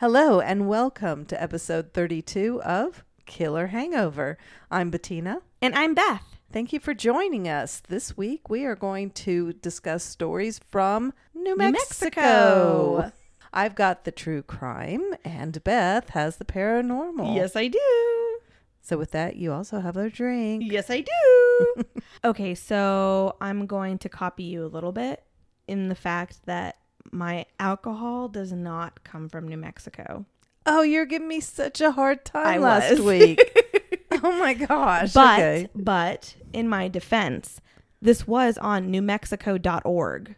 Hello and welcome to episode 32 of Killer Hangover. I'm Bettina. And I'm Beth. Thank you for joining us. This week we are going to discuss stories from New Mexico. I've got the true crime and Beth has the paranormal. Yes, I do. So with that, you also have a drink. Yes, I do. Okay, so I'm going to copy you a little bit in the fact that my alcohol does not come from New Mexico. Oh, you're giving me such a hard time last week. Oh my gosh. But, okay. But in my defense, this was on NewMexico.org.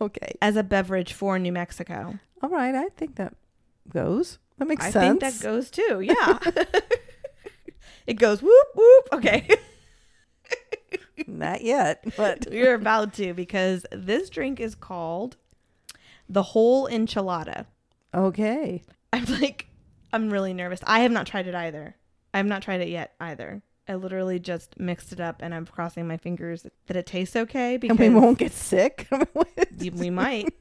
Okay. As a beverage for New Mexico. All right. I think that goes. That makes sense. I think that goes too. Yeah. It goes whoop, whoop. Okay. Not yet, but we're about to, because this drink is called the whole enchilada. Okay. I'm really nervous. I have not tried it either. I have not tried it yet either. I literally just mixed it up and I'm crossing my fingers that it tastes okay, because and we won't get sick. We might.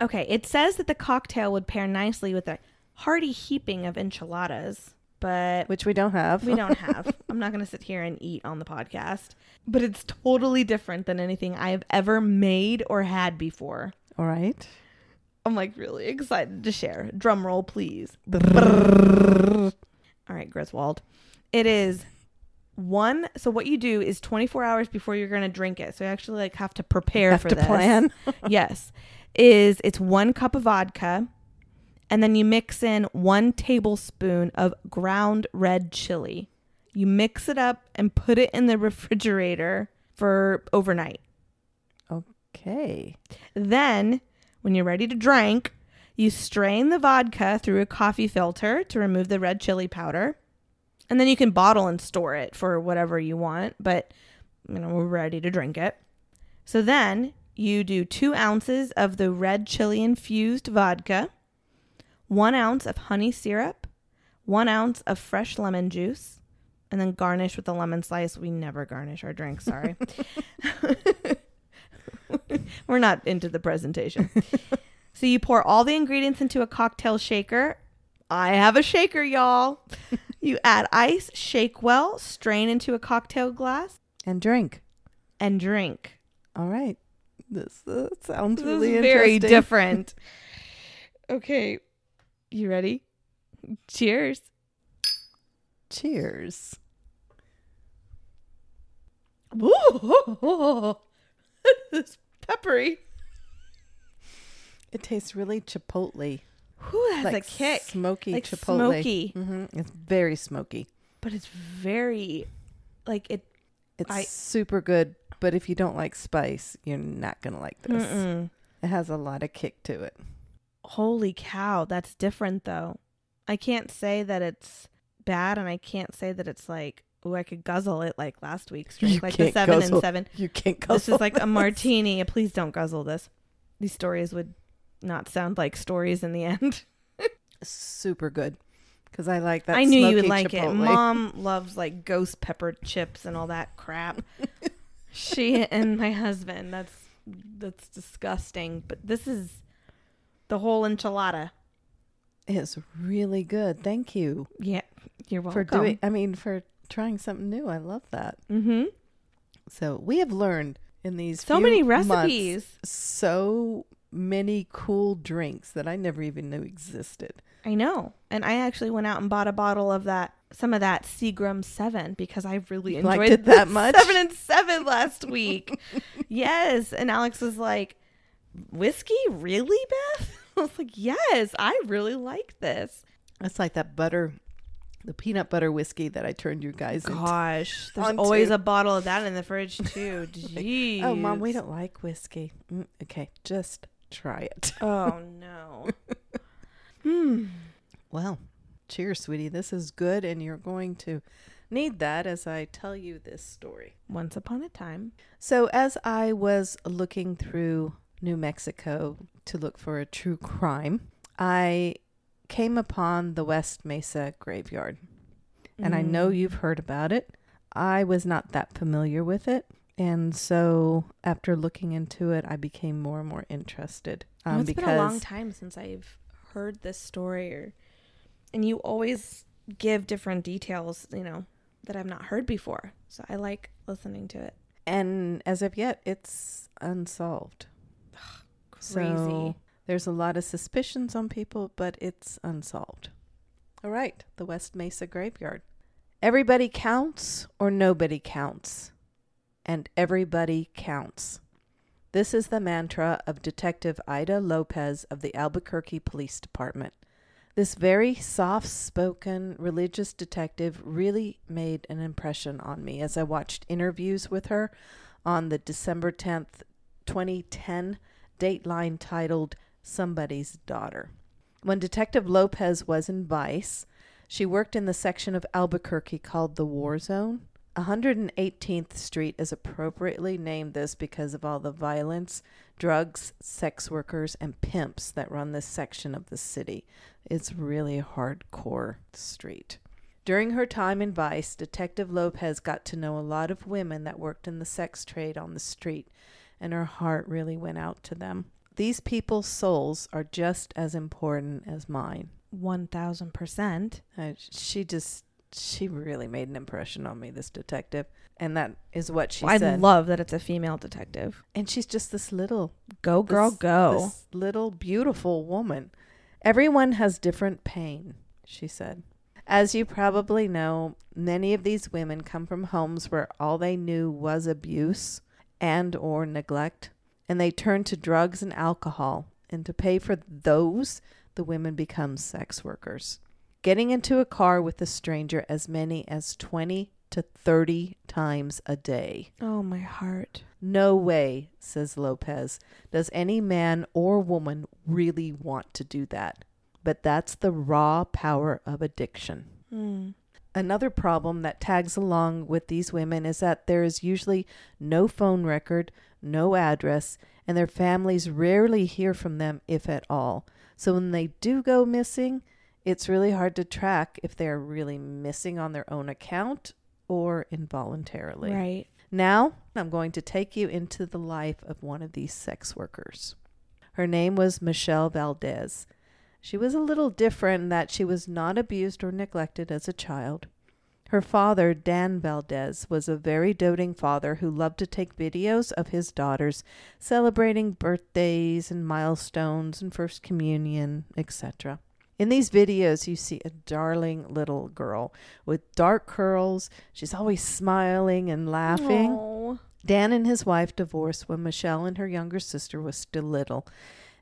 Okay. It says that the cocktail would pair nicely with a hearty heaping of enchiladas, but which we don't have. I'm not going to sit here and eat on the podcast, but it's totally different than anything I have ever made or had before. All right. I'm really excited to share. Drum roll, please. Brrr. All right, Griswold. It is one. So what you do is 24 hours before you're going to drink it. So you actually have to prepare for this. Have to plan. Yes. It's 1 cup of vodka. And then you mix in 1 tablespoon of ground red chili. You mix it up and put it in the refrigerator for overnight. Okay. Then when you're ready to drink, you strain the vodka through a coffee filter to remove the red chili powder. And then you can bottle and store it for whatever you want. But, we're ready to drink it. So then you do 2 ounces of the red chili infused vodka, 1 ounce of honey syrup, 1 ounce of fresh lemon juice, and then garnish with a lemon slice. We never garnish our drinks, sorry. We're not into the presentation. So you pour all the ingredients into a cocktail shaker. I have a shaker, y'all. You add ice, shake well, strain into a cocktail glass. And drink. All right. This sounds really interesting. Very different. Okay. You ready? Cheers. Cheers. Ooh, it's peppery. It tastes really chipotle. Ooh, that's a kick. Smoky chipotle. Smoky. Mm-hmm. It's very smoky. But it's very, It's super good, but if you don't like spice, you're not going to like this. Mm-mm. It has a lot of kick to it. Holy cow, that's different though. I can't say that it's bad, and I can't say that it's I could guzzle it like last week's drink, the 7 and 7. You can't guzzle this. This is like a martini. Please don't guzzle this. These stories would not sound like stories in the end. Super good, because I like that. I knew you would like chipotle. It. Mom loves ghost pepper chips and all that crap. She and my husband. That's disgusting. But this is. The whole enchilada is really good. Thank you. Yeah, you're welcome. For trying something new. I love that. Mm-hmm. So we have learned in these so many recipes, so many cool drinks that I never even knew existed. I know, and I actually went out and bought a bottle of some of that Seagram 7 because I really enjoyed it that much. 7 and 7 last week. Yes, and Alex was like, "Whiskey, really, Beth?" I was like, yes, I really like this. That's like that butter, the peanut butter whiskey that I turned you guys into. Gosh, there's always a bottle of that in the fridge too. Jeez. Oh, Mom, we don't like whiskey. Okay, just try it. Oh, no. Well, cheers, sweetie. This is good, and you're going to need that as I tell you this story. Once upon a time. So as I was looking through New Mexico to look for a true crime, I came upon the West Mesa graveyard. And I know you've heard about it. I was not that familiar with it. And so after looking into it, I became more and more interested. It's been a long time since I've heard this story, or, and you always give different details, you know, that I've not heard before. So I like listening to it. And as of yet, it's unsolved. Ugh, crazy. So there's a lot of suspicions on people, but it's unsolved. All right. The West Mesa Graveyard. Everybody counts or nobody counts. And everybody counts. This is the mantra of Detective Ida Lopez of the Albuquerque Police Department. This very soft-spoken religious detective really made an impression on me as I watched interviews with her on the December 10th, 2010 Dateline titled Somebody's Daughter. When Detective Lopez was in Vice, she worked in the section of Albuquerque called the War Zone. 118th Street is appropriately named this because of all the violence, drugs, sex workers, and pimps that run this section of the city. It's really a hardcore street. During her time in Vice, Detective Lopez got to know a lot of women that worked in the sex trade on the street, and her heart really went out to them. These people's souls are just as important as mine. 1,000%. She really made an impression on me, this detective. And that is what she said. I love that it's a female detective. And she's just this little... Go, girl, go. This little, beautiful woman. Everyone has different pain, she said. As you probably know, many of these women come from homes where all they knew was abuse and or neglect. And they turn to drugs and alcohol. And to pay for those, the women become sex workers. Getting into a car with a stranger as many as 20 to 30 times a day. Oh, my heart. No way, says Lopez, does any man or woman really want to do that. But that's the raw power of addiction. Mm. Another problem that tags along with these women is that there is usually no phone record, no address, and their families rarely hear from them, if at all. So when they do go missing... It's really hard to track if they're really missing on their own account or involuntarily. Right. Now, I'm going to take you into the life of one of these sex workers. Her name was Michelle Valdez. She was a little different in that she was not abused or neglected as a child. Her father, Dan Valdez, was a very doting father who loved to take videos of his daughters celebrating birthdays and milestones and first communion, etc. In these videos, you see a darling little girl with dark curls. She's always smiling and laughing. Aww. Dan and his wife divorced when Michelle and her younger sister was still little.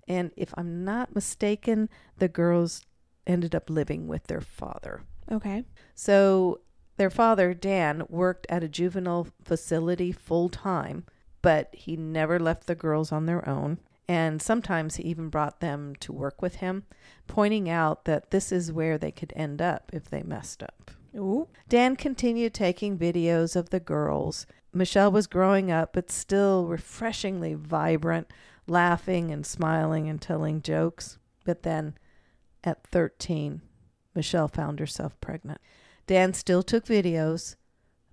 And if I'm not mistaken, the girls ended up living with their father. Okay. So their father, Dan, worked at a juvenile facility full time, but he never left the girls on their own. And sometimes he even brought them to work with him, pointing out that this is where they could end up if they messed up. Ooh. Dan continued taking videos of the girls. Michelle was growing up, but still refreshingly vibrant, laughing and smiling and telling jokes. But then, at 13, Michelle found herself pregnant. Dan still took videos,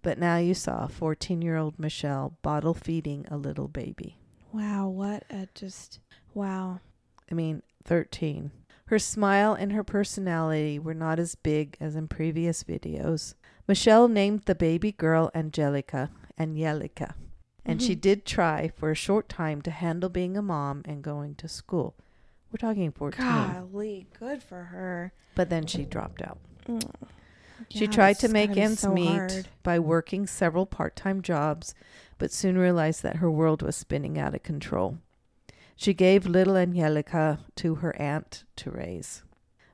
but now you saw 14-year-old Michelle bottle feeding a little baby. Wow, what a just, wow. I mean, 13. Her smile and her personality were not as big as in previous videos. Michelle named the baby girl Angelica. And she did try for a short time to handle being a mom and going to school. We're talking 14. Golly, good for her. But then she dropped out. Mm. She tried to make ends meet by working several part-time jobs, but soon realized that her world was spinning out of control. She gave little Angelica to her aunt to raise.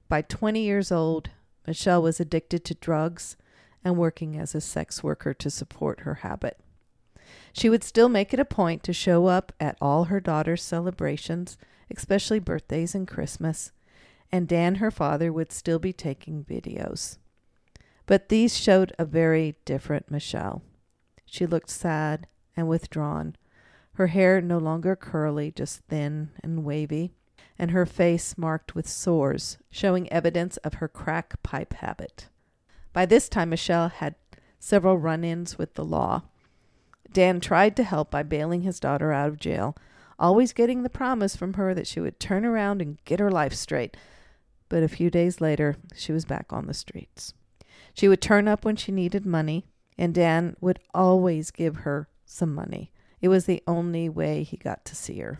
By 20 years old, Michelle was addicted to drugs and working as a sex worker to support her habit. She would still make it a point to show up at all her daughter's celebrations, especially birthdays and Christmas, and Dan, her father, would still be taking videos. But these showed a very different Michelle. She looked sad and withdrawn, her hair no longer curly, just thin and wavy, and her face marked with sores, showing evidence of her crack pipe habit. By this time, Michelle had several run-ins with the law. Dan tried to help by bailing his daughter out of jail, always getting the promise from her that she would turn around and get her life straight. but a few days later, she was back on the streets. She would turn up when she needed money, and Dan would always give her some money. It was the only way he got to see her.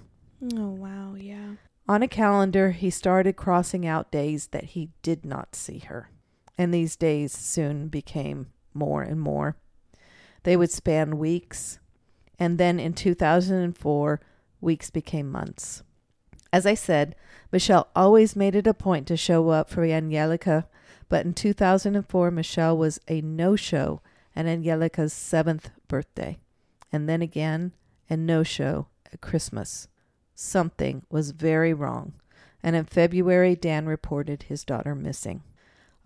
Oh, wow, yeah. On a calendar, he started crossing out days that he did not see her, and these days soon became more and more. They would span weeks, and then in 2004, weeks became months. As I said, Michelle always made it a point to show up for Angelica, but in 2004, Michelle was a no-show at Angelica's 7th birthday, and then again a no-show at Christmas. Something was very wrong, and in February, Dan reported his daughter missing.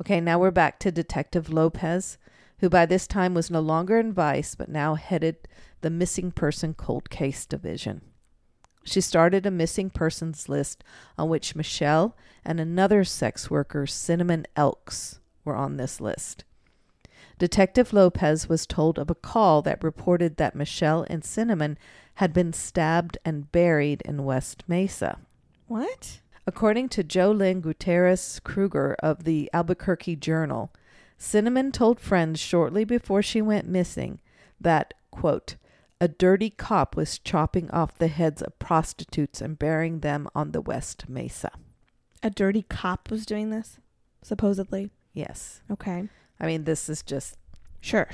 Okay, now we're back to Detective Lopez, who by this time was no longer in Vice, but now headed the Missing Person Cold Case Division. She started a missing persons list on which Michelle and another sex worker, Cinnamon Elks, were on this list. Detective Lopez was told of a call that reported that Michelle and Cinnamon had been stabbed and buried in West Mesa. What? According to Jo Lynn Gutierrez Kruger of the Albuquerque Journal, Cinnamon told friends shortly before she went missing that, quote, a dirty cop was chopping off the heads of prostitutes and burying them on the West Mesa. A dirty cop was doing this? Supposedly? Yes. Okay. I mean, this is just... Sure.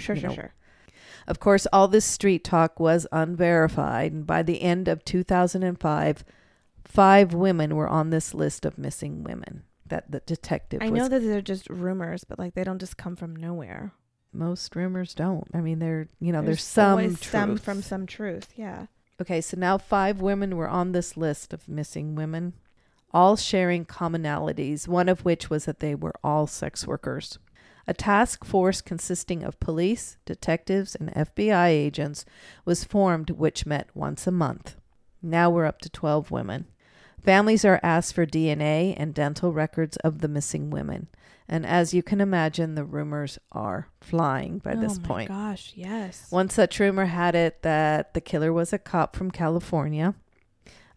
Of course, all this street talk was unverified, and by the end of 2005, 5 women were on this list of missing women that the detective was... I know that they're just rumors, but like they don't just come from nowhere. Most rumors don't. I mean, they're, you know, there's some truth. There's some from some truth, yeah. Okay, so now 5 women were on this list of missing women, all sharing commonalities, one of which was that they were all sex workers. A task force consisting of police, detectives, and FBI agents was formed, which met once a month. Now we're up to 12 women. Families are asked for DNA and dental records of the missing women. And as you can imagine, the rumors are flying by this point. Oh my gosh, yes. One such rumor had it that the killer was a cop from California.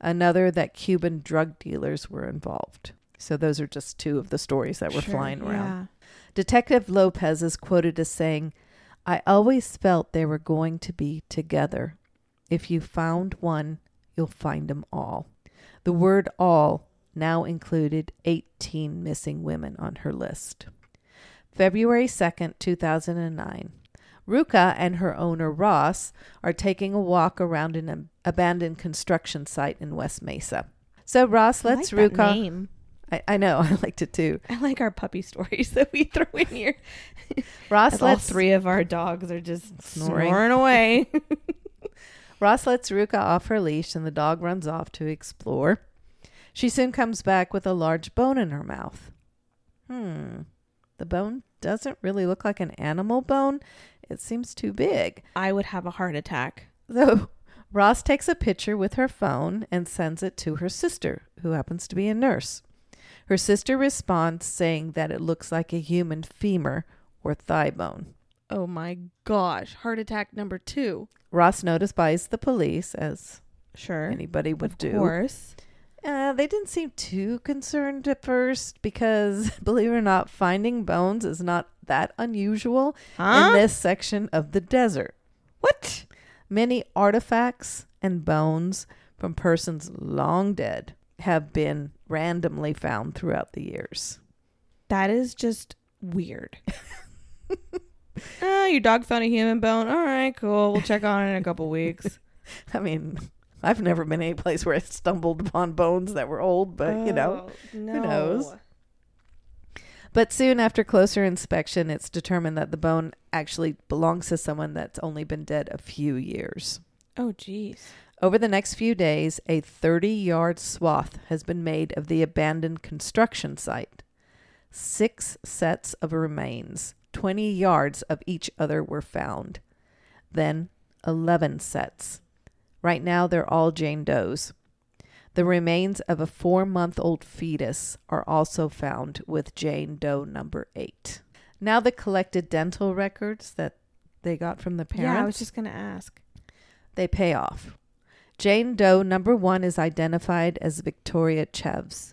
Another that Cuban drug dealers were involved. So those are just 2 of the stories that were flying around. Yeah. Detective Lopez is quoted as saying, I always felt they were going to be together. If you found one, you'll find them all. The word all now included 18 missing women on her list. February 2nd, 2009. Ruka and her owner, Ross, are taking a walk around an abandoned construction site in West Mesa. So Ross lets Ruka... I like that name. I know. I liked it too. I like our puppy stories that we throw in here. Ross lets... All 3 of our dogs are just snoring away. Ross lets Ruka off her leash and the dog runs off to explore. She soon comes back with a large bone in her mouth. The bone doesn't really look like an animal bone. It seems too big. I would have a heart attack. So Ross takes a picture with her phone and sends it to her sister, who happens to be a nurse. Her sister responds saying that it looks like a human femur or thigh bone. Oh my gosh, heart attack number 2. Ross notifies the police, as anybody would do. Of course. They didn't seem too concerned at first because, believe it or not, finding bones is not that unusual in this section of the desert. What? Many artifacts and bones from persons long dead have been randomly found throughout the years. That is just weird. Your dog found a human bone. All right, cool. We'll check on it in a couple weeks. I mean, I've never been any place where I stumbled upon bones that were old, but who knows? But soon after closer inspection, it's determined that the bone actually belongs to someone that's only been dead a few years. Oh, geez. Over the next few days, a 30-yard swath has been made of the abandoned construction site. 6 sets of remains. 20 yards of each other were found. Then 11 sets. Right now, they're all Jane Does. The remains of a 4-month-old fetus are also found with Jane Doe number 8. Now the collected dental records that they got from the parents. Yeah, I was just going to ask. They pay off. Jane Doe number 1 is identified as Victoria Cheves.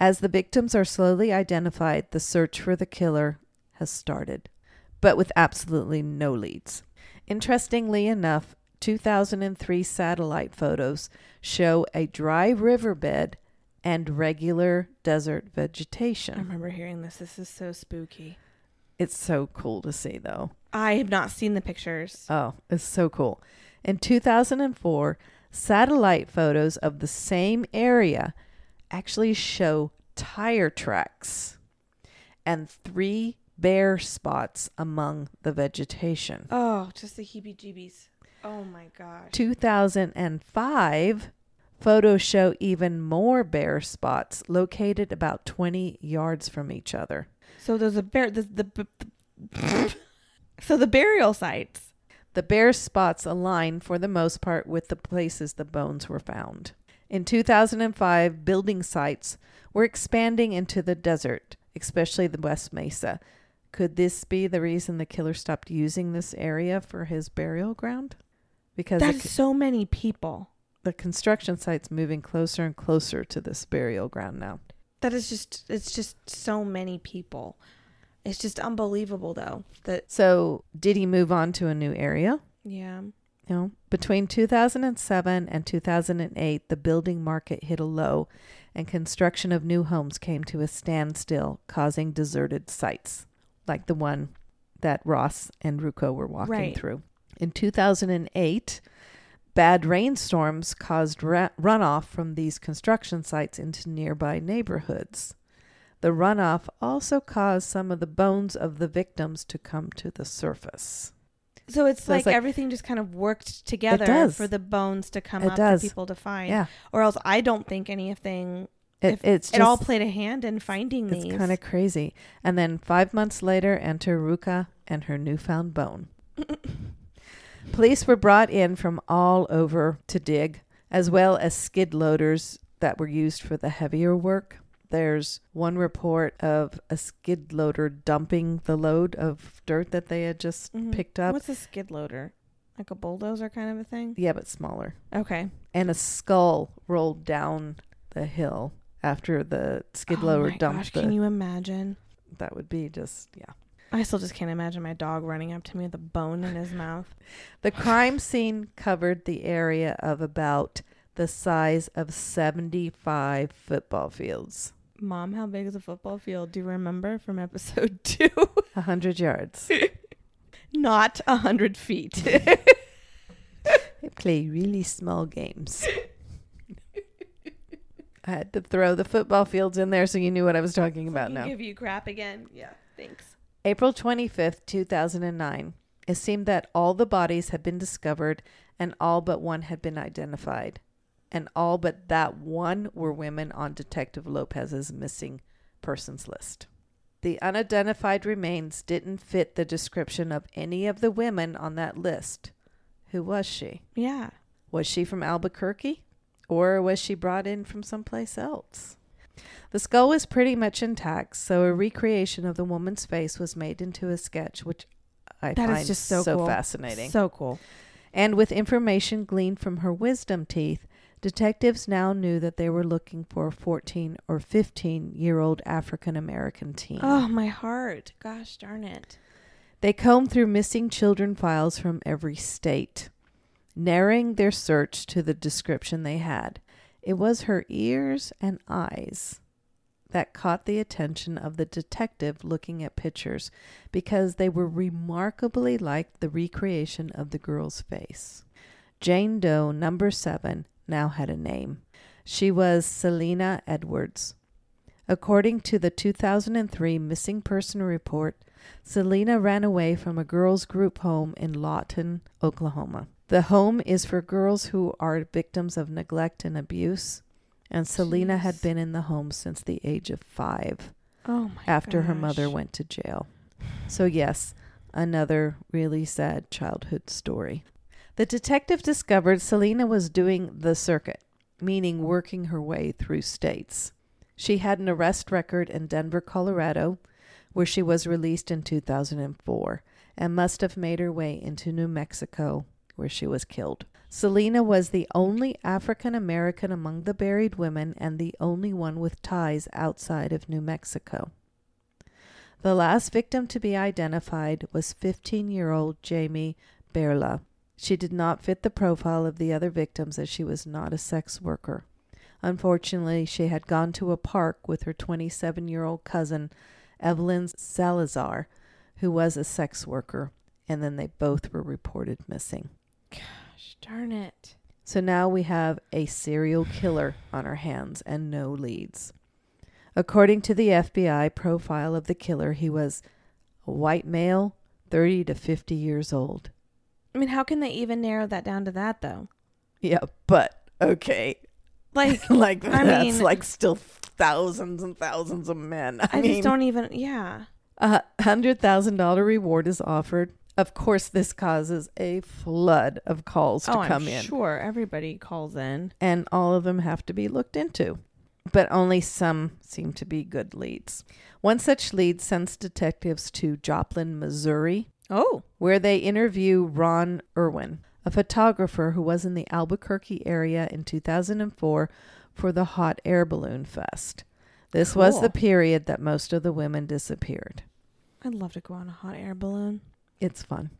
As the victims are slowly identified, the search for the killer has started, but with absolutely no leads. Interestingly enough, 2003 satellite photos show a dry riverbed and regular desert vegetation. I remember hearing this. This is so spooky. It's so cool to see, though. I have not seen the pictures. Oh, it's so cool. In 2004, satellite photos of the same area actually show tire tracks and 3 bare spots among the vegetation. Oh, just the heebie-jeebies. Oh, my gosh. 2005, photos show even more bare spots located about 20 yards from each other. So there's a bear... So the burial sites. The bare spots align for the most part with the places the bones were found. In 2005, building sites were expanding into the desert, especially the West Mesa. Could this be the reason the killer stopped using this area for his burial ground? Because that's so many people. The construction site's moving closer and closer to this burial ground now. That is just, it's just so many people. It's just unbelievable, though. So did he move on to a new area? Yeah. No. Between 2007 and 2008, the building market hit a low and construction of new homes came to a standstill, causing deserted sites like the one that Ross and Rucco were walking through. In 2008, bad rainstorms caused runoff from these construction sites into nearby neighborhoods. The runoff also caused some of the bones of the victims to come to the surface. So it's like everything just kind of worked together for the bones to come up for people to find. Yeah. Or else I don't think anything... It all played a hand in finding these. It's kind of crazy. And then 5 months later, enter Rucca and her newfound bone. Police were brought in from all over to dig, as well as skid loaders that were used for the heavier work. There's one report of a skid loader dumping the load of dirt that they had just picked up. What's a skid loader? Like a bulldozer kind of a thing? Yeah, but smaller. Okay. And a skull rolled down the hill after the skid loader dumped it. Can you imagine? That would be just, yeah. I still just can't imagine my dog running up to me with a bone in his mouth. The crime scene covered the area of about the size of 75 football fields. Mom, how big is a football field? Do you remember from episode 2? 100 yards. Not 100 feet. They play really small games. I had to throw the football fields in there so you knew what I was talking about now. Give you crap again. Yeah, thanks. April 25th, 2009. It seemed that all the bodies had been discovered and all but one had been identified. And all but that one were women on Detective Lopez's missing persons list. The unidentified remains didn't fit the description of any of the women on that list. Who was she? Yeah. Was she from Albuquerque? Or was she brought in from someplace else? The skull was pretty much intact, so a recreation of the woman's face was made into a sketch, which I find just so cool. Fascinating. So cool. And with information gleaned from her wisdom teeth, detectives now knew that they were looking for a 14 or 15-year-old African-American teen. Oh, my heart. Gosh darn it. They combed through missing children files from every state, narrowing their search to the description they had. It was her ears and eyes that caught the attention of the detective looking at pictures because they were remarkably like the recreation of the girl's face. Jane Doe, number 7, now had a name. She was Selena Edwards. According to the 2003 missing person report, Selena ran away from a girls' group home in Lawton, Oklahoma. The home is for girls who are victims of neglect and abuse, and Selena had been in the home since the age of 5. Oh my after gosh. Her mother went to jail. So yes, another really sad childhood story. The detective discovered Selena was doing the circuit, meaning working her way through states. She had an arrest record in Denver, Colorado, where she was released in 2004, and must have made her way into New Mexico, where she was killed. Selena was the only African-American among the buried women and the only one with ties outside of New Mexico. The last victim to be identified was 15-year-old Jamie Berla. She did not fit the profile of the other victims as she was not a sex worker. Unfortunately, she had gone to a park with her 27-year-old cousin, Evelyn Salazar, who was a sex worker, and then they both were reported missing. Gosh, darn it. So now we have a serial killer on our hands and no leads. According to the FBI profile of the killer, he was a white male, 30 to 50 years old. I mean, how can they even narrow that down to that, though? Yeah, but okay. Like that's mean, like still thousands and thousands of men. I mean, just don't even. $100,000 reward is offered. Of course, this causes a flood of calls to come in. Oh, I'm sure everybody calls in. And all of them have to be looked into. But only some seem to be good leads. One such lead sends detectives to Joplin, Missouri. Oh. Where they interview Ron Irwin, a photographer who was in the Albuquerque area in 2004 for the Hot Air Balloon Fest. This was the period that most of the women disappeared. I'd love to go on a hot air balloon. It's fun.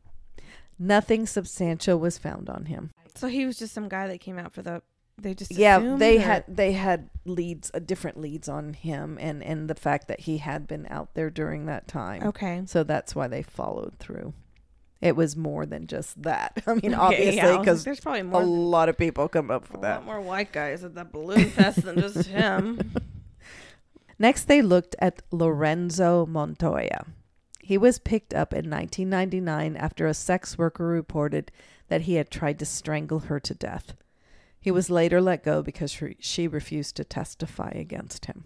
Nothing substantial was found on him. So he was just some guy that came out for the... They just they had leads, different leads on him and the fact that he had been out there during that time. Okay. So that's why they followed through. It was more than just that. I mean, obviously, because there's probably more a lot of people come up for that. A lot more white guys at the balloon fest than just him. Next, they looked at Lorenzo Montoya. He was picked up in 1999 after a sex worker reported that he had tried to strangle her to death. He was later let go because she refused to testify against him.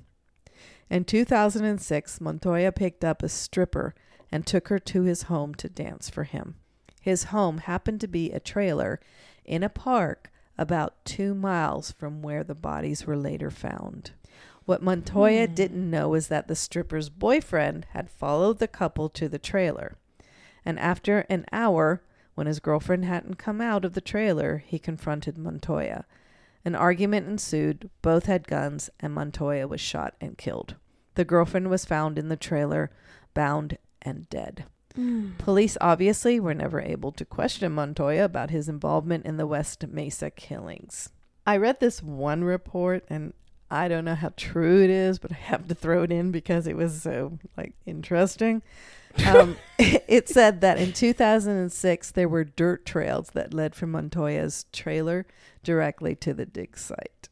In 2006, Montoya picked up a stripper and took her to his home to dance for him. His home happened to be a trailer in a park about 2 miles from where the bodies were later found. What Montoya didn't know is that the stripper's boyfriend had followed the couple to the trailer. And after an hour, when his girlfriend hadn't come out of the trailer, he confronted Montoya. An argument ensued. Both had guns, and Montoya was shot and killed. The girlfriend was found in the trailer, bound and dead. Police obviously were never able to question Montoya about his involvement in the West Mesa killings. I read this one report, and I don't know how true it is, but I have to throw it in because it was so interesting. It said that in 2006, there were dirt trails that led from Montoya's trailer directly to the dig site.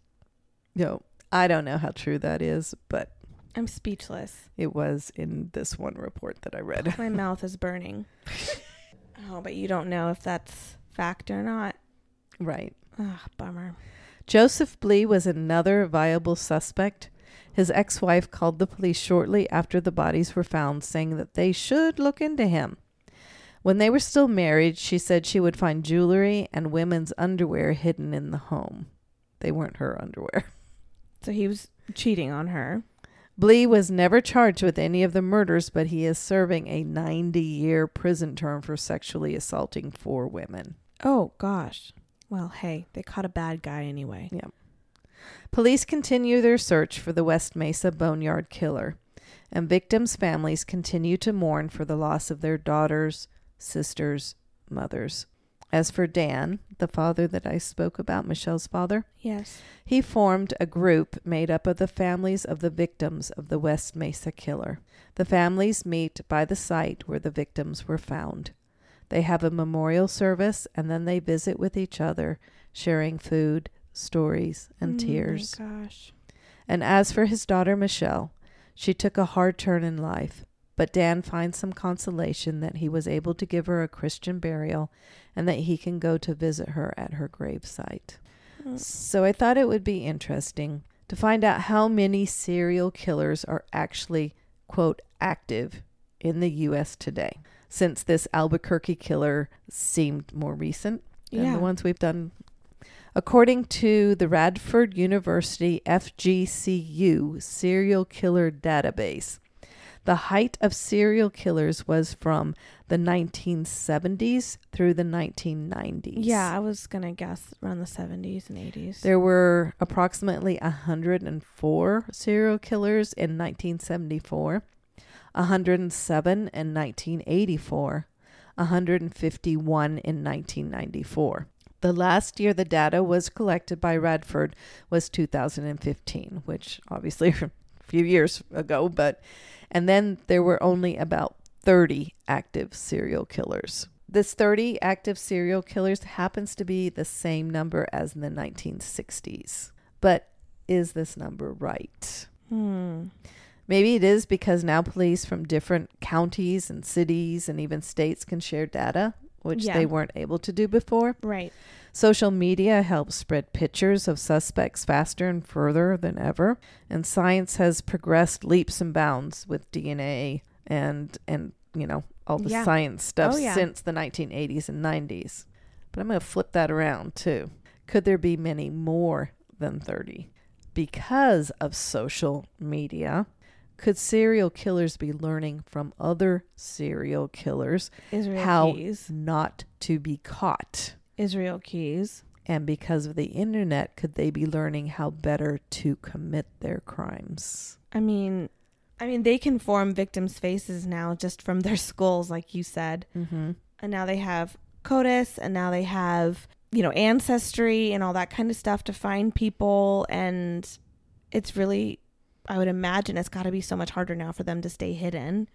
No, I don't know how true that is, but... I'm speechless. It was in this one report that I read. My mouth is burning. Oh, but you don't know if that's fact or not. Right. Ah, bummer. Joseph Blee was another viable suspect. His ex-wife called the police shortly after the bodies were found, saying that they should look into him. When they were still married, she said she would find jewelry and women's underwear hidden in the home. They weren't her underwear. So he was cheating on her. Blee was never charged with any of the murders, but he is serving a 90-year prison term for sexually assaulting 4 women. Oh, gosh. Well, hey, they caught a bad guy anyway. Yeah. Police continue their search for the West Mesa Boneyard Killer, and victims' families continue to mourn for the loss of their daughters, sisters, mothers. As for Dan, the father that I spoke about, Michelle's father, yes, he formed a group made up of the families of the victims of the West Mesa Killer. The families meet by the site where the victims were found. They have a memorial service, and then they visit with each other, sharing food, stories, and tears. Oh my gosh. And as for his daughter, Michelle, she took a hard turn in life, but Dan finds some consolation that he was able to give her a Christian burial and that he can go to visit her at her gravesite. So I thought it would be interesting to find out how many serial killers are actually, quote, active in the U.S. today, since this Albuquerque killer seemed more recent than the ones we've done. According to the Radford University FGCU serial killer database, The height of serial killers was from the 1970s through the 1990s. Yeah, I was going to guess around the 70s and 80s. There were approximately 104 serial killers in 1974, 107 in 1984, 151 in 1994. The last year the data was collected by Radford was 2015, which obviously a few years ago, and then there were only about 30 active serial killers. This 30 active serial killers happens to be the same number as in the 1960s. But is this number right? Maybe it is because now police from different counties and cities and even states can share data, which they weren't able to do before. Right. Social media helps spread pictures of suspects faster and further than ever. And science has progressed leaps and bounds with DNA and you know, all the science stuff since the 1980s and 90s. But I'm going to flip that around, too. Could there be many more than 30? Because of social media, could serial killers be learning from other serial killers how not to be caught? Israel Keys. And because of the internet, could they be learning how better to commit their crimes? I mean, they can form victims' faces now just from their skulls, like you said. Mm-hmm. And now they have CODIS, and now they have, you know, Ancestry and all that kind of stuff to find people. And it's really, I would imagine it's got to be so much harder now for them to stay hidden.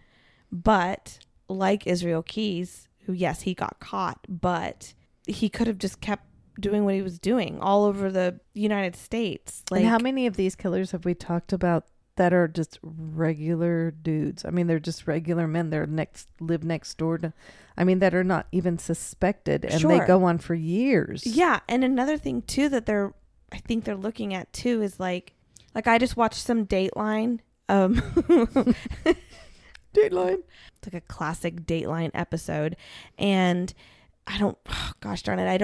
But like Israel Keys, who, yes, he got caught, but he could have just kept doing what he was doing all over the United States. Like, and how many of these killers have we talked about that are just regular dudes? I mean, they're just regular men. They're live next door to, I mean, that are not even suspected, and they go on for years. Yeah. And another thing too that I think they're looking at too is like I just watched some Dateline. Dateline. It's like a classic Dateline episode. And I don't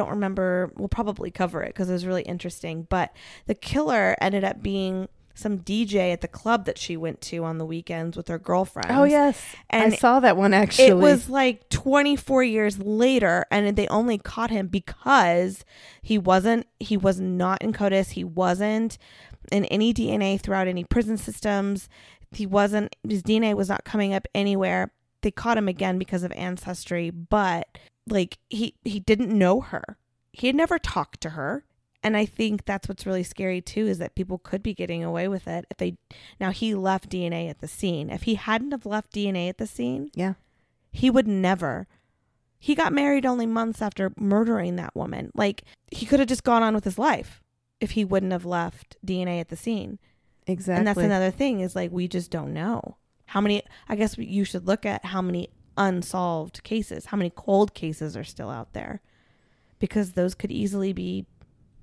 remember. We'll probably cover it because it was really interesting. But the killer ended up being some DJ at the club that she went to on the weekends with her girlfriend. Oh, yes. And I saw that one, actually. It was like 24 years later, and they only caught him because he was not in CODIS. He wasn't in any DNA throughout any prison systems. His DNA was not coming up anywhere. They caught him again because of Ancestry, but like he didn't know her. He had never talked to her. And I think that's what's really scary too, is that people could be getting away with it if they. Now, he left DNA at the scene. If he hadn't have left DNA at the scene, he would never. He got married only months after murdering that woman. Like, he could have just gone on with his life if he wouldn't have left DNA at the scene. Exactly. And that's another thing, is like, we just don't know how many. I guess you should look at how many unsolved cases, how many cold cases are still out there, because those could easily be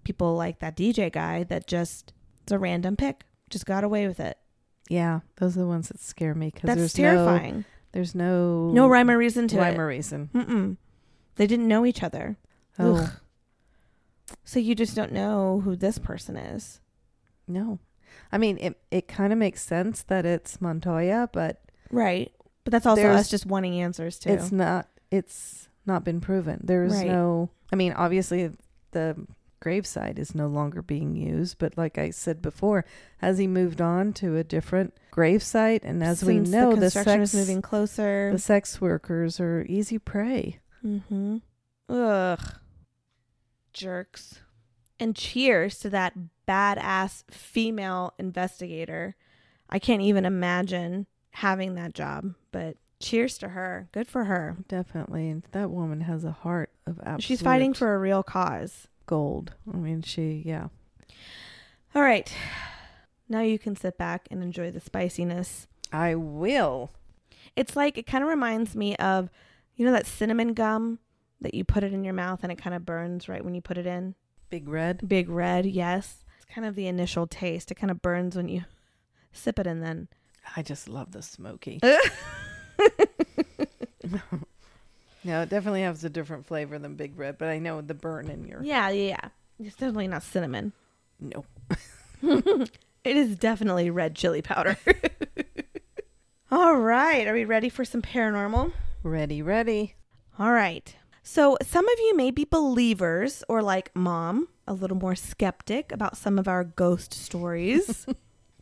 people like that DJ guy that just, it's a random pick, just got away with it. Yeah, those are the ones that scare me, because that's terrifying. There's no rhyme or reason to it. Mm-mm. They didn't know each other. So you just don't know who this person is. No, I mean, it kind of makes sense that it's Montoya, but right. But that's also us just wanting answers, too. It's not been proven. There's no... I mean, obviously, the gravesite is no longer being used. But like I said before, has he moved on to a different gravesite? And as we know, the construction is moving closer. The sex workers are easy prey. Mm-hmm. Ugh. Jerks. And cheers to that badass female investigator. I can't even imagine having that job, but cheers to her. Good for her. Definitely. And that woman has a heart of absolute... She's fighting for a real cause. Gold. I mean, all right. Now you can sit back and enjoy the spiciness. I will. It's like, it kind of reminds me of, you know, that cinnamon gum that you put it in your mouth and it kind of burns right when you put it in? Big Red? Big Red, yes. It's kind of the initial taste. It kind of burns when you sip it, and then... I just love the smoky. No, it definitely has a different flavor than Big Red, but I know the burn in your... Yeah. It's definitely not cinnamon. No. It is definitely red chili powder. All All right. Are we ready for some paranormal? Ready, ready. All right. So some of you may be believers or, like Mom, a little more skeptic about some of our ghost stories.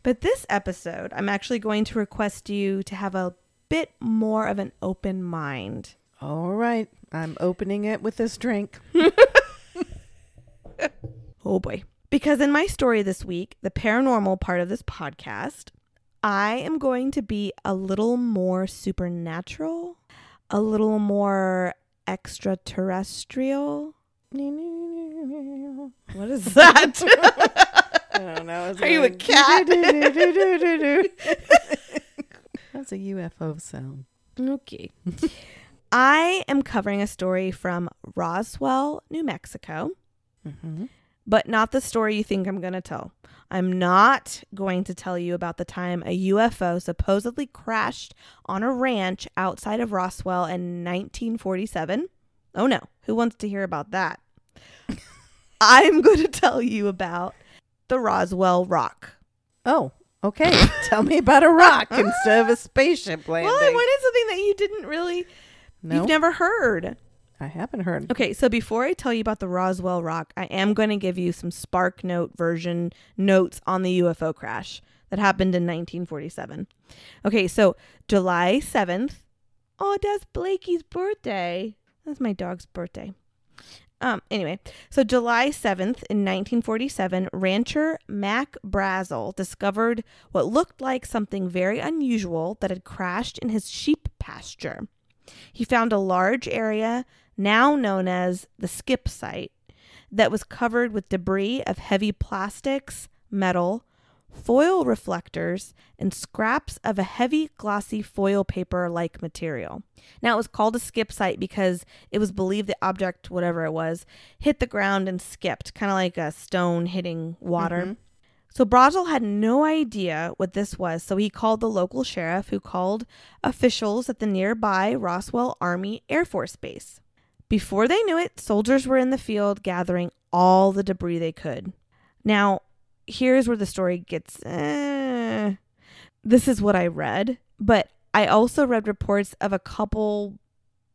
But this episode, I'm actually going to request you to have a bit more of an open mind. All right. I'm opening it with this drink. Oh, boy. Because in my story this week, the paranormal part of this podcast, I am going to be a little more supernatural, a little more extraterrestrial. What is that? I don't know. Are you a cat? That's a UFO sound. Okay. I am covering a story from Roswell, New Mexico, but not the story you think I'm going to tell. I'm not going to tell you about the time a UFO supposedly crashed on a ranch outside of Roswell in 1947. Oh, no. Who wants to hear about that? I'm going to tell you about the Roswell Rock. Oh, okay. Tell me about a rock instead of a spaceship landing. Well, I wanted something that you didn't really... No. You've never heard. I haven't heard. Okay, so before I tell you about the Roswell Rock, I am going to give you some Spark Note version notes on the UFO crash that happened in 1947. Okay, so July 7th. Oh, that's Blakey's birthday. That's my dog's birthday. Anyway, so July 7th in 1947, rancher Mac Brazel discovered what looked like something very unusual that had crashed in his sheep pasture. He found a large area, now known as the skip site, that was covered with debris of heavy plastics, metal, foil reflectors, and scraps of a heavy glossy foil paper-like material. Now, it was called a skip site because it was believed the object, whatever it was, hit the ground and skipped, kind of like a stone hitting water. So Brazel had no idea what this was, so he called the local sheriff, who called officials at the nearby Roswell Army Air Force Base. Before they knew it, soldiers were in the field gathering all the debris they could. Now, here's where the story gets... This is what I read, but I also read reports of a couple...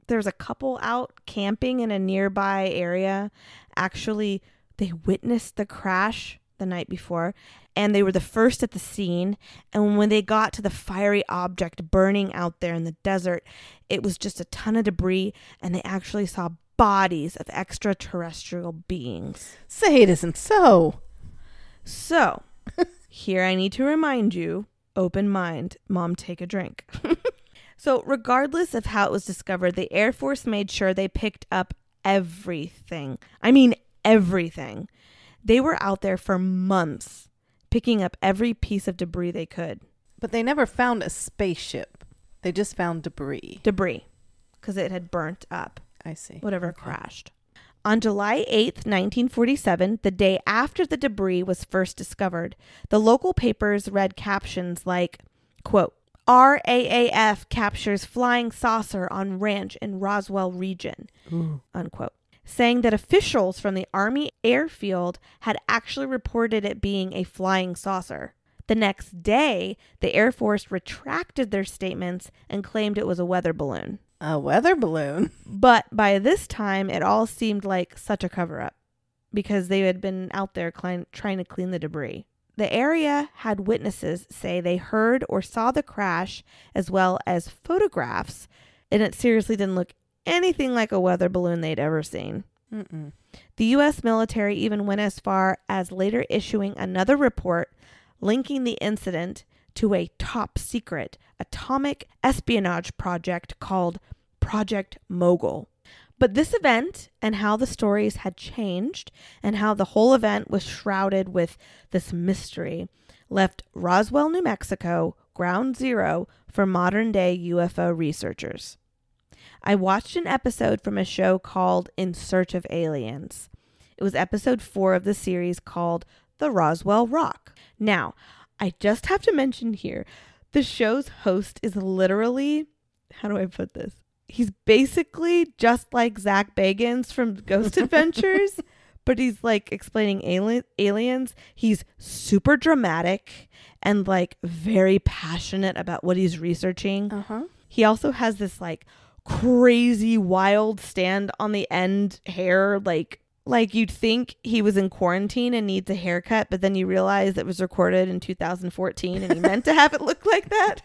There's a couple out camping in a nearby area. Actually, they witnessed the crash the night before, and they were the first at the scene, and when they got to the fiery object burning out there in the desert, it was just a ton of debris, and they actually saw bodies of extraterrestrial beings. Say it isn't so. So, here I need to remind you, open mind, Mom, take a drink. So, regardless of how it was discovered, the Air Force made sure they picked up everything. I mean, everything. They were out there for months, picking up every piece of debris they could. But they never found a spaceship. They just found debris. Debris. Because it had burnt up. I see. Whatever crashed. On July 8th, 1947, the day after the debris was first discovered, the local papers read captions like, quote, RAAF captures flying saucer on ranch in Roswell region, unquote. Saying that officials from the Army airfield had actually reported it being a flying saucer. The next day, the Air Force retracted their statements and claimed it was a weather balloon. A weather balloon? But by this time, it all seemed like such a cover-up because they had been out there trying to clean the debris. The area had witnesses say they heard or saw the crash as well as photographs, and it seriously didn't look anything like a weather balloon they'd ever seen. The U.S. military even went as far as later issuing another report linking the incident to a top-secret atomic espionage project called Project Mogul. But this event and how the stories had changed and how the whole event was shrouded with this mystery left Roswell, New Mexico, ground zero for modern-day UFO researchers. I watched an episode from a show called In Search of Aliens. It was episode 4 of the series called The Roswell Rock. Now, I just have to mention here, the show's host is literally, how do I put this? He's basically just like Zach Bagans from Ghost Adventures, but he's like explaining aliens. He's super dramatic and like very passionate about what he's researching. Uh-huh. He also has this like crazy wild stand on the end hair, like you'd think he was in quarantine and needs a haircut, but then you realize it was recorded in 2014 and he meant to have it look like that.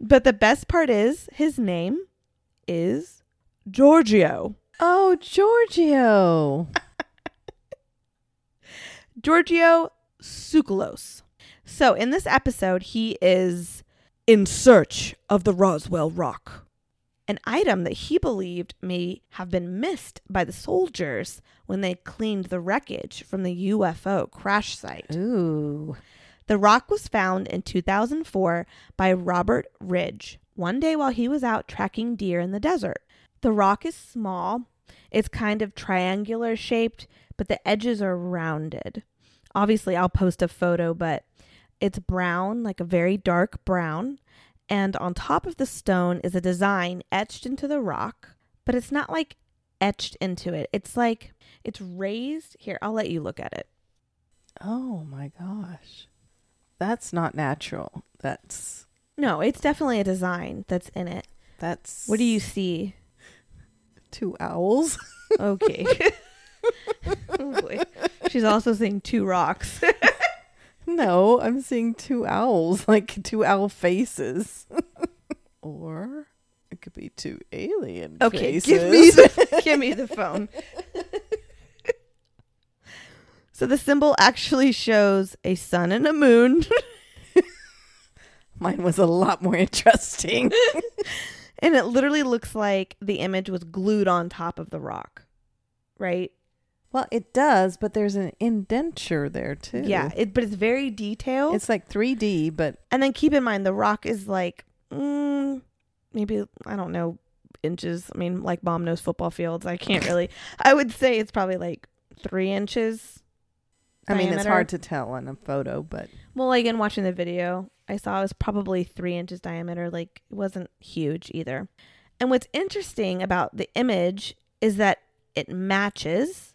But the best part is his name is Giorgio. Oh, Giorgio. Giorgio Tsoukalos. So in this episode, he is in search of the Roswell Rock, an item that he believed may have been missed by the soldiers when they cleaned the wreckage from the UFO crash site. Ooh. The rock was found in 2004 by Robert Ridge, one day while he was out tracking deer in the desert. The rock is small. It's kind of triangular shaped, but the edges are rounded. Obviously, I'll post a photo, but it's brown, like a very dark brown. And on top of the stone is a design etched into the rock, but it's not like etched into it. It's like it's raised. Here, I'll let you look at it. Oh, my gosh. That's not natural. That's... No, it's definitely a design that's in it. That's... What do you see? Two owls. Okay. Oh boy. She's also seeing two rocks. No, I'm seeing two owls, like two owl faces. Or it could be two alien faces. Okay, give me the phone. So the symbol actually shows a sun and a moon. Mine was a lot more interesting. And it literally looks like the image was glued on top of the rock, right? Well, it does, but there's an indenture there, too. Yeah, but it's very detailed. It's like 3D, but... And then keep in mind, the rock is like, maybe, I don't know, inches. I mean, like Mom knows football fields. I can't really... I would say it's probably like 3 inches. I mean, it's hard to tell in a photo, but... Well, like in watching the video, I saw it was probably 3 inches diameter. Like, it wasn't huge either. And what's interesting about the image is that it matches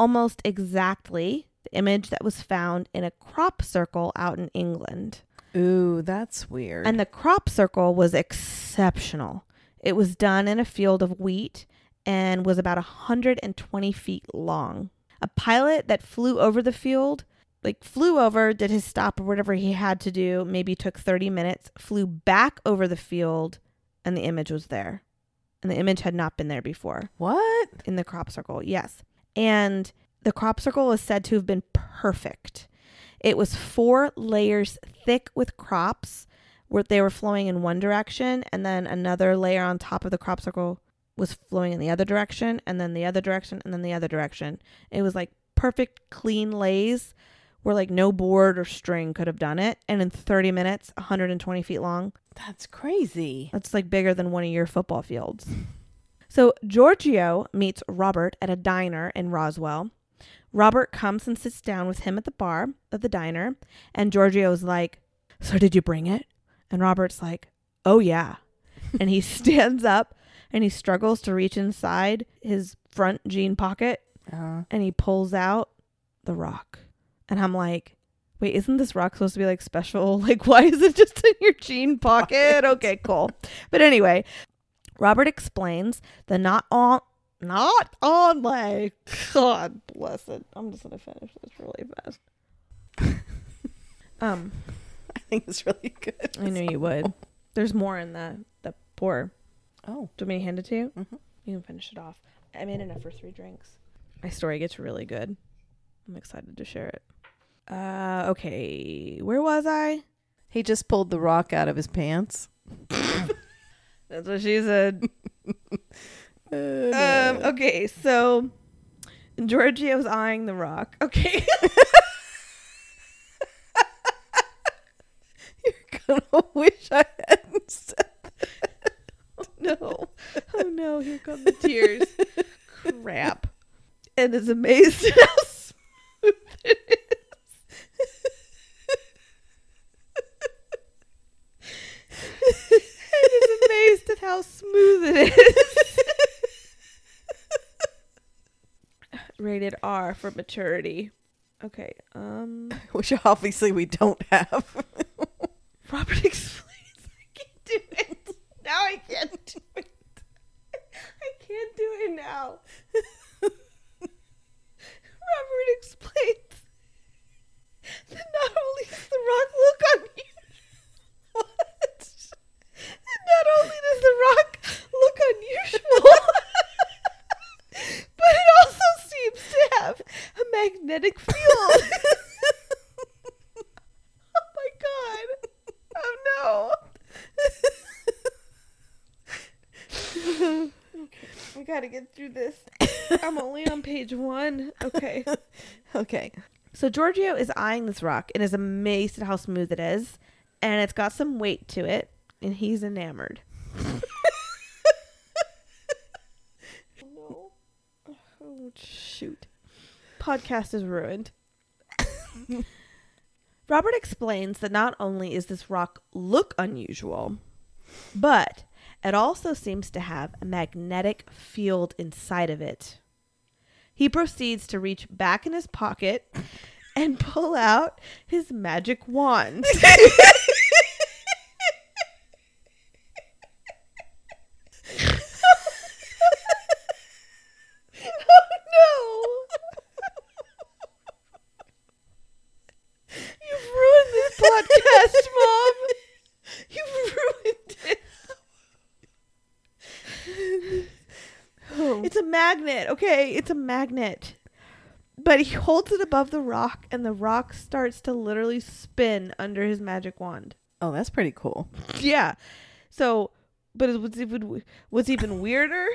almost exactly the image that was found in a crop circle out in England. Ooh, that's weird. And the crop circle was exceptional. It was done in a field of wheat and was about 120 feet long. A pilot that flew over the field, did his stop or whatever he had to do, maybe took 30 minutes, flew back over the field, and the image was there. And the image had not been there before. What? In the crop circle, yes. And the crop circle is said to have been perfect. It was 4 layers thick with crops where they were flowing in one direction, and then another layer on top of the crop circle was flowing in the other direction, and then the other direction, and then the other direction. It was like perfect, clean lays where like no board or string could have done it. And in 30 minutes, 120 feet long. That's crazy. That's like bigger than one of your football fields. So Giorgio meets Robert at a diner in Roswell. Robert comes and sits down with him at the bar of the diner. And Giorgio's like, "So did you bring it?" And Robert's like, "Oh yeah." And he stands up and he struggles to reach inside his front jean pocket. And he pulls out the rock. And I'm like, wait, isn't this rock supposed to be like special? Like, why is it just in your jean pocket? Okay, cool. But anyway, Robert explains that not only, God bless it. I'm just going to finish this really fast. I think it's really good. I knew you would. There's more in the pour. Oh. Do you want me to hand it to you? Mm-hmm. You can finish it off. I made enough for 3 drinks. My story gets really good. I'm excited to share it. Okay. Where was I? He just pulled the rock out of his pants. That's what she said. No. Okay. So Giorgio's eyeing the rock. Okay. You're going to wish I hadn't said that. Oh, no. Oh, no. Here come the tears. Crap. And is amazed at how smooth it is. And is amazed at how smooth it is. rated R for maturity. Okay. Which obviously we don't have. Robert explains. I can't do it. Now I can't do it. I can't do it now. Robert explains that not only does the rock look unusual, not only does the rock look unusual, but it also seems to have a magnetic field. Oh my god. Oh no. Okay, we gotta get through this. I'm only on page 1. Okay. Okay. So Giorgio is eyeing this rock and is amazed at how smooth it is. And it's got some weight to it. And he's enamored. No. Oh, shoot. Podcast is ruined. Robert explains that not only is this rock look unusual, but it also seems to have a magnetic field inside of it. He proceeds to reach back in his pocket and pull out his magic wand. Okay, it's a magnet. But he holds it above the rock and the rock starts to literally spin under his magic wand. Oh, that's pretty cool. Yeah. So, but what's even weirder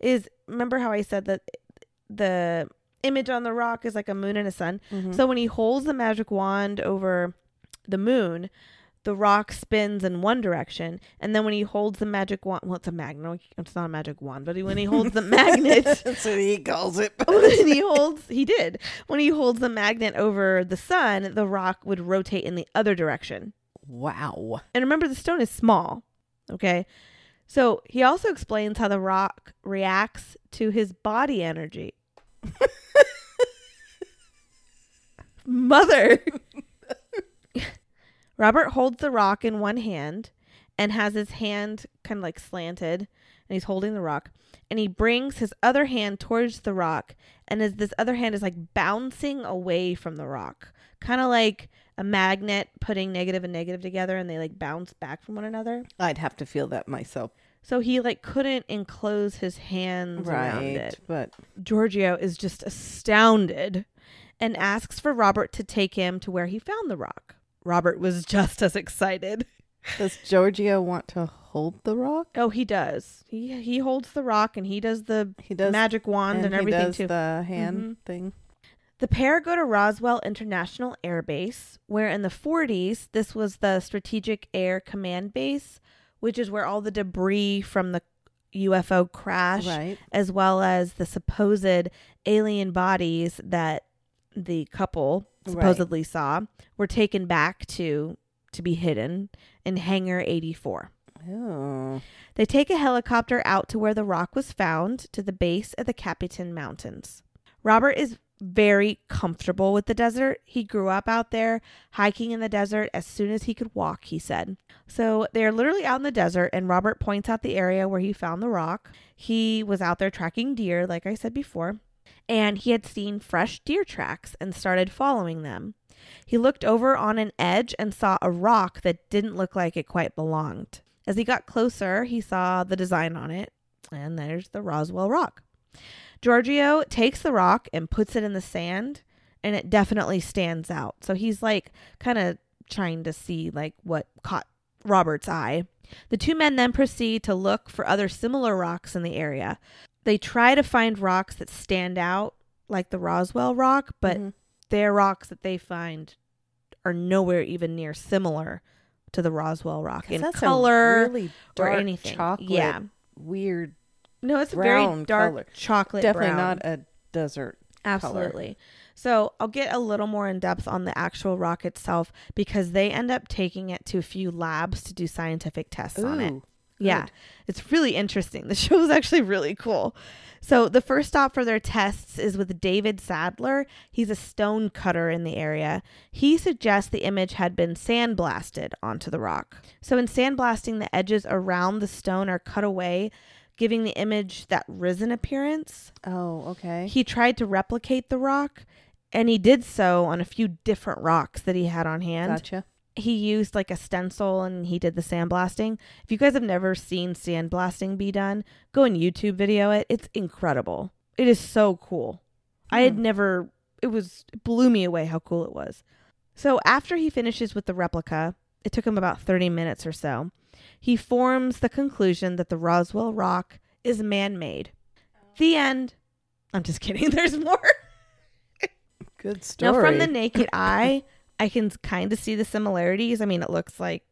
is, remember how I said that the image on the rock is like a moon and a sun? Mm-hmm. So when he holds the magic wand over the moon, the rock spins in one direction, and then when he holds the magic wand, well, it's a magnet. It's not a magic wand, but when he holds the magnet, that's what he calls it. When he holds the magnet over the sun, the rock would rotate in the other direction. Wow! And remember, the stone is small. Okay, so he also explains how the rock reacts to his body energy. Mother. Robert holds the rock in one hand and has his hand kind of like slanted, and he's holding the rock, and he brings his other hand towards the rock, and this other hand is like bouncing away from the rock, kind of like a magnet putting negative and negative together, and they like bounce back from one another. I'd have to feel that myself. So he like couldn't enclose his hands around it. But Giorgio is just astounded and asks for Robert to take him to where he found the rock. Robert was just as excited. Does Giorgio want to hold the rock? Oh, he does. He holds the rock and he does magic wand and everything too. He does the hand thing. The pair go to Roswell International Air Base, where in the 40s, this was the Strategic Air Command Base, which is where all the debris from the UFO crash, as well as the supposed alien bodies that the couple supposedly saw, were taken back to be hidden in Hangar 84. Oh. They take a helicopter out to where the rock was found, to the base of the Capitan Mountains. Robert is very comfortable with the desert. He grew up out there hiking in the desert as soon as he could walk, he said. So they're literally out in the desert, and Robert points out the area where he found the rock. He was out there tracking deer, like I said before. And he had seen fresh deer tracks and started following them. He looked over on an edge and saw a rock that didn't look like it quite belonged. As he got closer, he saw the design on it, and there's the Roswell Rock. Giorgio takes the rock and puts it in the sand, and it definitely stands out. So he's like kind of trying to see like what caught Robert's eye. The two men then proceed to look for other similar rocks in the area. They try to find rocks that stand out like the Roswell Rock, but their rocks that they find are nowhere even near similar to the Roswell Rock in color, really dark, or anything. Chocolate, yeah, weird. No, it's a very dark color. Chocolate. Definitely brown. Not a desert. Absolutely. Color. So I'll get a little more in depth on the actual rock itself because they end up taking it to a few labs to do scientific tests on it. Yeah. Good. It's really interesting. The show is actually really cool. So the first stop for their tests is with David Sadler. He's a stone cutter in the area. He suggests the image had been sandblasted onto the rock. So in sandblasting, the edges around the stone are cut away, giving the image that risen appearance. Oh, okay. He tried to replicate the rock, and he did so on a few different rocks that he had on hand. Gotcha. He used like a stencil and he did the sandblasting. If you guys have never seen sandblasting be done, go and YouTube video it. It's incredible. It is so cool. Mm. It blew me away how cool it was. So after he finishes with the replica, it took him about 30 minutes or so. He forms the conclusion that the Roswell Rock is man-made. The end. I'm just kidding. There's more. Good story. Now from the naked eye, I can kind of see the similarities. I mean, it looks like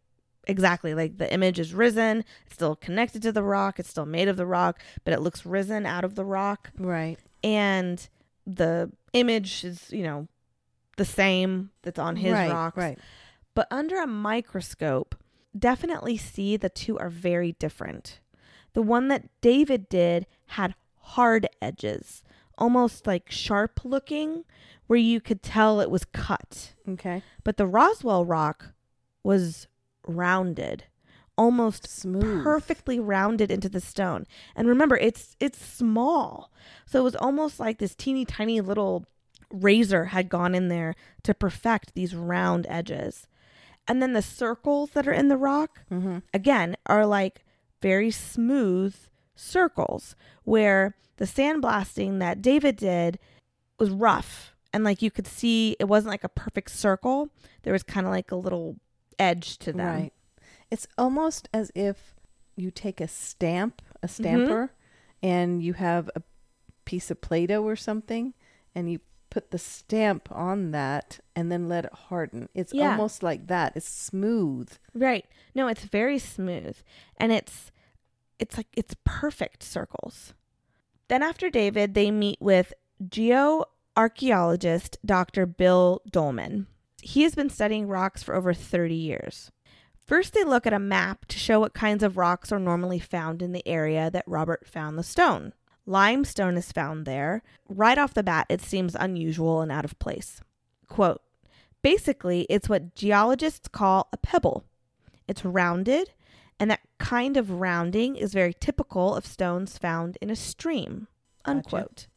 exactly like the image is risen. It's still connected to the rock. It's still made of the rock, but it looks risen out of the rock. Right. And the image is, the same that's on his rock. Right. But under a microscope, definitely see the two are very different. The one that David did had hard edges, almost like sharp looking, where you could tell it was cut. Okay. But the Roswell Rock was rounded, almost smooth, perfectly rounded into the stone. And remember, it's small. So it was almost like this teeny tiny little razor had gone in there to perfect these round edges. And then the circles that are in the rock, again, are like very smooth circles, where the sandblasting that David did was rough. And like you could see, it wasn't like a perfect circle. There was kind of like a little edge to them. Right. It's almost as if you take a stamper, and you have a piece of Play-Doh or something, and you put the stamp on that and then let it harden. It's almost like that. It's smooth. Right. No, it's very smooth. And it's perfect circles. Then after David, they meet with archaeologist Dr. Bill Dolman. He has been studying rocks for over 30 years. First, they look at a map to show what kinds of rocks are normally found in the area that Robert found the stone. Limestone is found there. Right off the bat, it seems unusual and out of place. Quote, "Basically, it's what geologists call a pebble. It's rounded, and that kind of rounding is very typical of stones found in a stream." Unquote. Gotcha.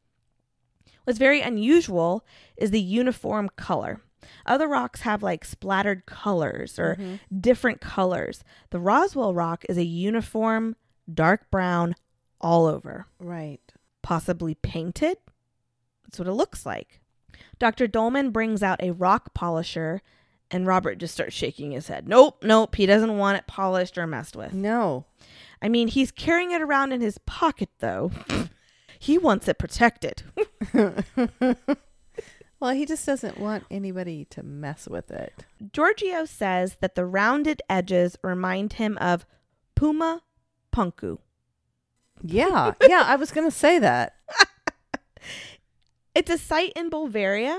What's very unusual is the uniform color. Other rocks have like splattered colors or different colors. The Roswell Rock is a uniform dark brown all over. Right. Possibly painted. That's what it looks like. Dr. Dolman brings out a rock polisher, and Robert just starts shaking his head. Nope. He doesn't want it polished or messed with. No. I mean, he's carrying it around in his pocket, though. He wants it protected. Well, he just doesn't want anybody to mess with it. Giorgio says that the rounded edges remind him of Puma Punku. Yeah. Yeah, I was going to say that. It's a site in Bulgaria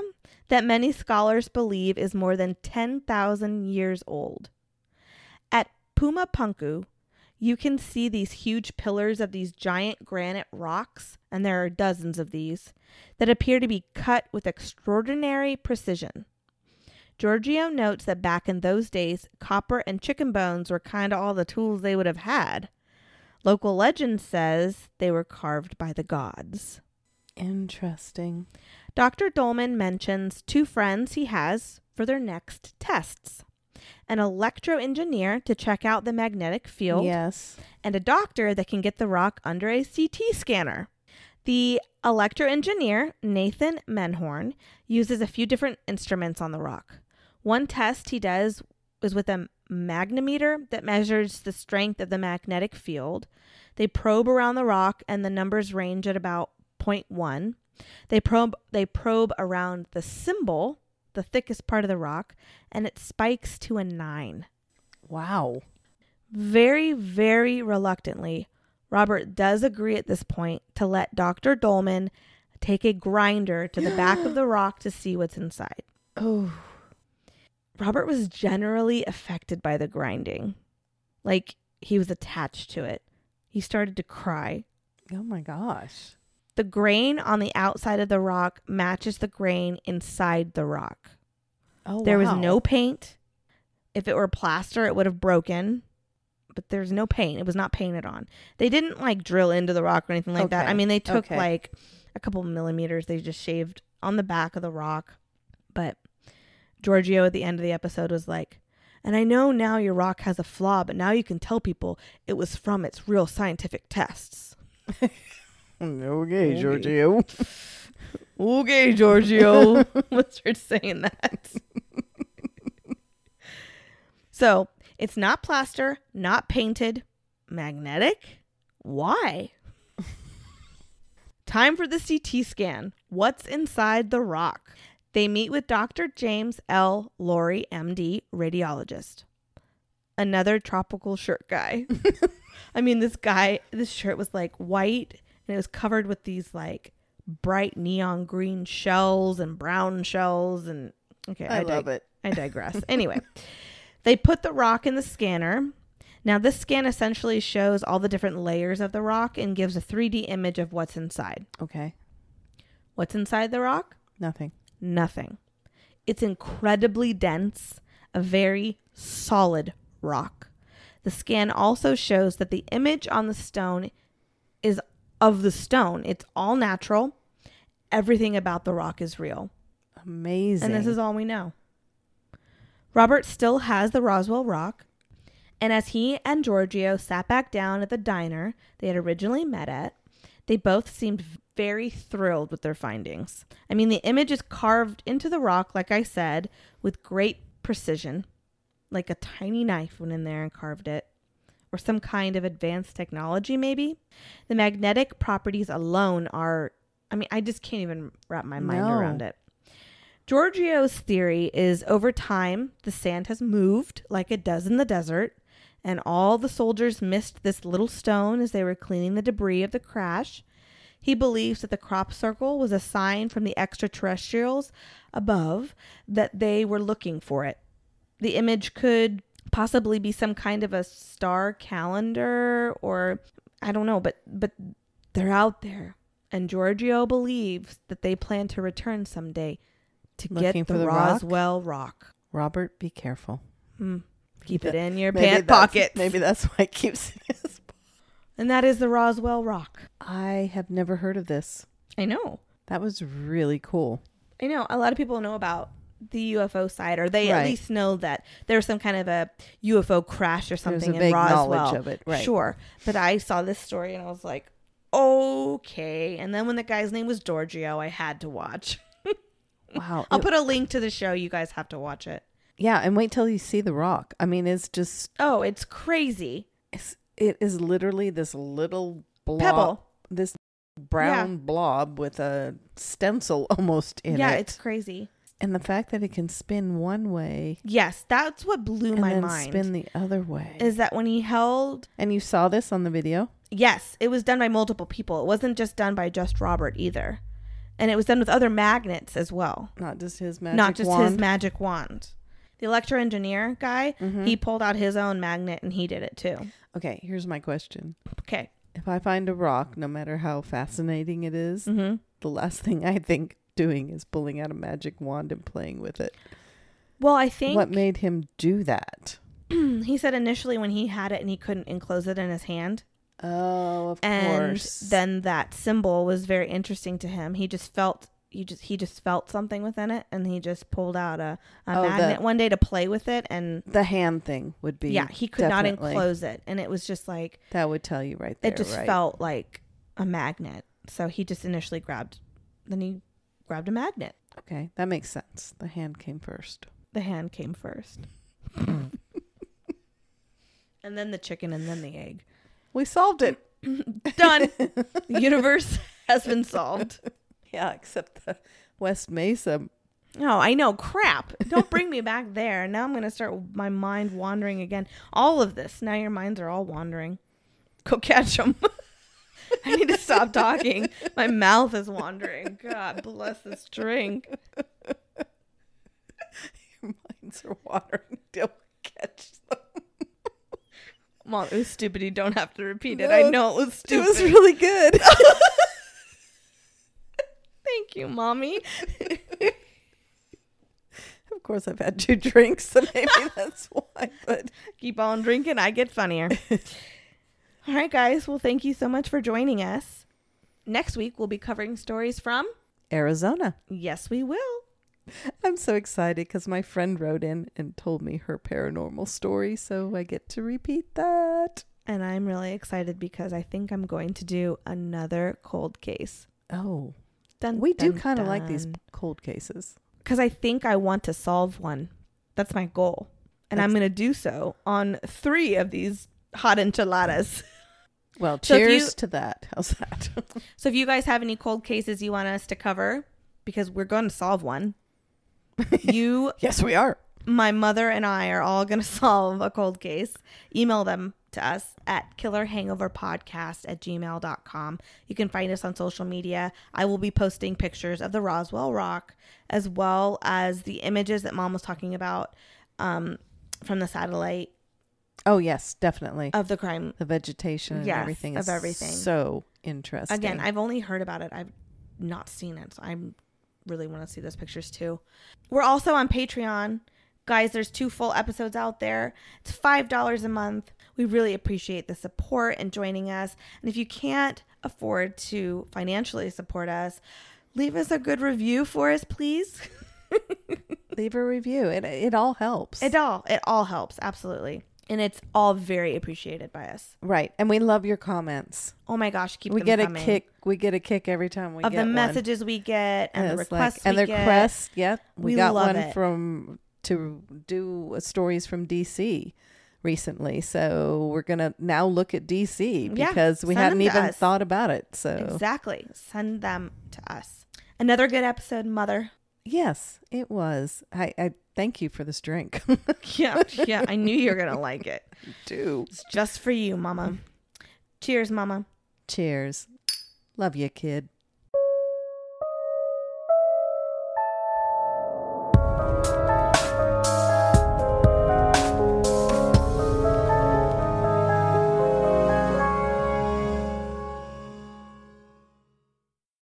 that many scholars believe is more than 10,000 years old. At Puma Punku, you can see these huge pillars of these giant granite rocks, and there are dozens of these, that appear to be cut with extraordinary precision. Giorgio notes that back in those days, copper and chicken bones were kind of all the tools they would have had. Local legend says they were carved by the gods. Interesting. Dr. Dolman mentions two friends he has for their next tests. An electroengineer to check out the magnetic field. Yes. And a doctor that can get the rock under a CT scanner. The electroengineer, Nathan Menhorn, uses a few different instruments on the rock. One test he does is with a magnemeter that measures the strength of the magnetic field. They probe around the rock, and the numbers range at about 0.1. They probe around the symbol, the thickest part of the rock, and it spikes to a 9. Wow. Very, very reluctantly, Robert does agree at this point to let Dr. Dolman take a grinder to the back of the rock to see what's inside. Oh. Robert was generally affected by the grinding. Like, he was attached to it. He started to cry. Oh my gosh. The grain on the outside of the rock matches the grain inside the rock. Oh, there was no paint. If it were plaster, it would have broken. But there's no paint. It was not painted on. They didn't like drill into the rock or anything like that. I mean, they took like a couple millimeters. They just shaved on the back of the rock. But Giorgio at the end of the episode was like, and I know now your rock has a flaw, but now you can tell people it was from its real scientific tests. Okay, Giorgio. Okay, Giorgio. Let's start saying that. So it's not plaster, not painted, magnetic. Why? Time for the CT scan. What's inside the rock? They meet with Dr. James L. Laurie, MD, radiologist. Another tropical shirt guy. I mean, this guy, this shirt was like white and it was covered with these like bright neon green shells and brown shells. And okay, I love it. I digress. Anyway, they put the rock in the scanner. Now, this scan essentially shows all the different layers of the rock and gives a 3D image of what's inside. Okay. What's inside the rock? Nothing. Nothing. It's incredibly dense, a very solid rock. The scan also shows that the image on the stone is of the stone. It's all natural. Everything about the rock is real. Amazing. And this is all we know. Robert still has the Roswell rock. And as he and Giorgio sat back down at the diner they had originally met at, they both seemed very thrilled with their findings. I mean, the image is carved into the rock, like I said, with great precision, like a tiny knife went in there and carved it, or some kind of advanced technology, maybe. The magnetic properties alone are, I mean, I just can't even wrap my mind around it. Giorgio's theory is over time, the sand has moved like it does in the desert, and all the soldiers missed this little stone as they were cleaning the debris of the crash. He believes that the crop circle was a sign from the extraterrestrials above that they were looking for it. The image could possibly be some kind of a star calendar or I don't know, but they're out there. And Giorgio believes that they plan to return someday to get the Roswell rock. Robert, be careful. Keep it in your pant pocket. Maybe that's why it keeps it in his pocket. And that is the Roswell rock. I have never heard of this. I know. That was really cool. I know. A lot of people know about the UFO side, or they at least know that there's some kind of a UFO crash or something in Roswell. Knowledge of it, right. Sure. But I saw this story and I was like, okay. And then when the guy's name was Giorgio, I had to watch. Wow. I'll put a link to the show. You guys have to watch it. Yeah, and wait till you see the rock. I mean, it's just... Oh, it's crazy. It is literally this little blob. Pebble. This brown blob with a stencil almost in it. Yeah, it's crazy. And the fact that it can spin one way. Yes, that's what blew my mind. And then spin the other way. Is that when he held... And you saw this on the video? Yes, it was done by multiple people. It wasn't just done by just Robert either. And it was done with other magnets as well. Not just his magic wand. The electro-engineer guy, he pulled out his own magnet and he did it too. Okay, here's my question. Okay. If I find a rock, no matter how fascinating it is, the last thing I think doing is pulling out a magic wand and playing with it. Well, I think... What made him do that? He said initially when he had it and he couldn't enclose it in his hand. Oh, of course. And then that symbol was very interesting to him. He just felt something within it, and he just pulled out a magnet one day to play with it, and the hand thing would be he could not enclose it, and it was just like that would tell you right there. It just felt like a magnet, so he just initially grabbed a magnet. Okay, that makes sense. The hand came first. And then the chicken, and then the egg. We solved it. Done. The universe has been solved. Yeah, except the West Mesa. Oh, I know. Crap. Don't bring me back there. Now I'm going to start my mind wandering again. All of this. Now your minds are all wandering. Go catch them. I need to stop talking. My mouth is wandering. God bless this drink. Your minds are wandering. Don't catch them. Mom, it was stupid. You don't have to repeat it. I know it was stupid. It was really good. Thank you, Mommy. Of course, I've had two drinks, so maybe that's why. But keep on drinking. I get funnier. All right, guys. Well, thank you so much for joining us. Next week, we'll be covering stories from Arizona. Yes, we will. I'm so excited because my friend wrote in and told me her paranormal story, so I get to repeat that. And I'm really excited because I think I'm going to do another cold case. Oh. We do kind of like these cold cases. Because I think I want to solve one. That's my goal. And I'm going to do so on 3 of these hot enchiladas. Well, cheers to that. How's that? So if you guys have any cold cases you want us to cover, because we're going to solve one. Yes, we are. My mother and I are all going to solve a cold case. Email them to us at killerhangoverpodcast@gmail.com. You can find us on social media. I will be posting pictures of the Roswell Rock as well as the images that Mom was talking about from the satellite. Oh, yes, definitely. Of the crime. The vegetation and everything. Yes, of everything. So interesting. Again, I've only heard about it. I've not seen it. So I'm really want to see those pictures too. We're also on Patreon. Guys, there's 2 full episodes out there. It's $5 a month. We really appreciate the support and joining us. And if you can't afford to financially support us, leave us a good review for us, please. Leave a review. It all helps. It all helps. Absolutely. And it's all very appreciated by us. Right. And we love your comments. Oh my gosh, keep them coming. We get a kick every time we get one. Of the messages we get and the requests we get. And the requests, yeah. We got one from to do stories from DC recently. So we're going to now look at DC because we hadn't even thought about it. So exactly. Send them to us. Another good episode, Mother. Yes, it was. I thank you for this drink. yeah. I knew you were going to like it. I do. It's just for you, Mama. Cheers, Mama. Cheers. Love you, kid.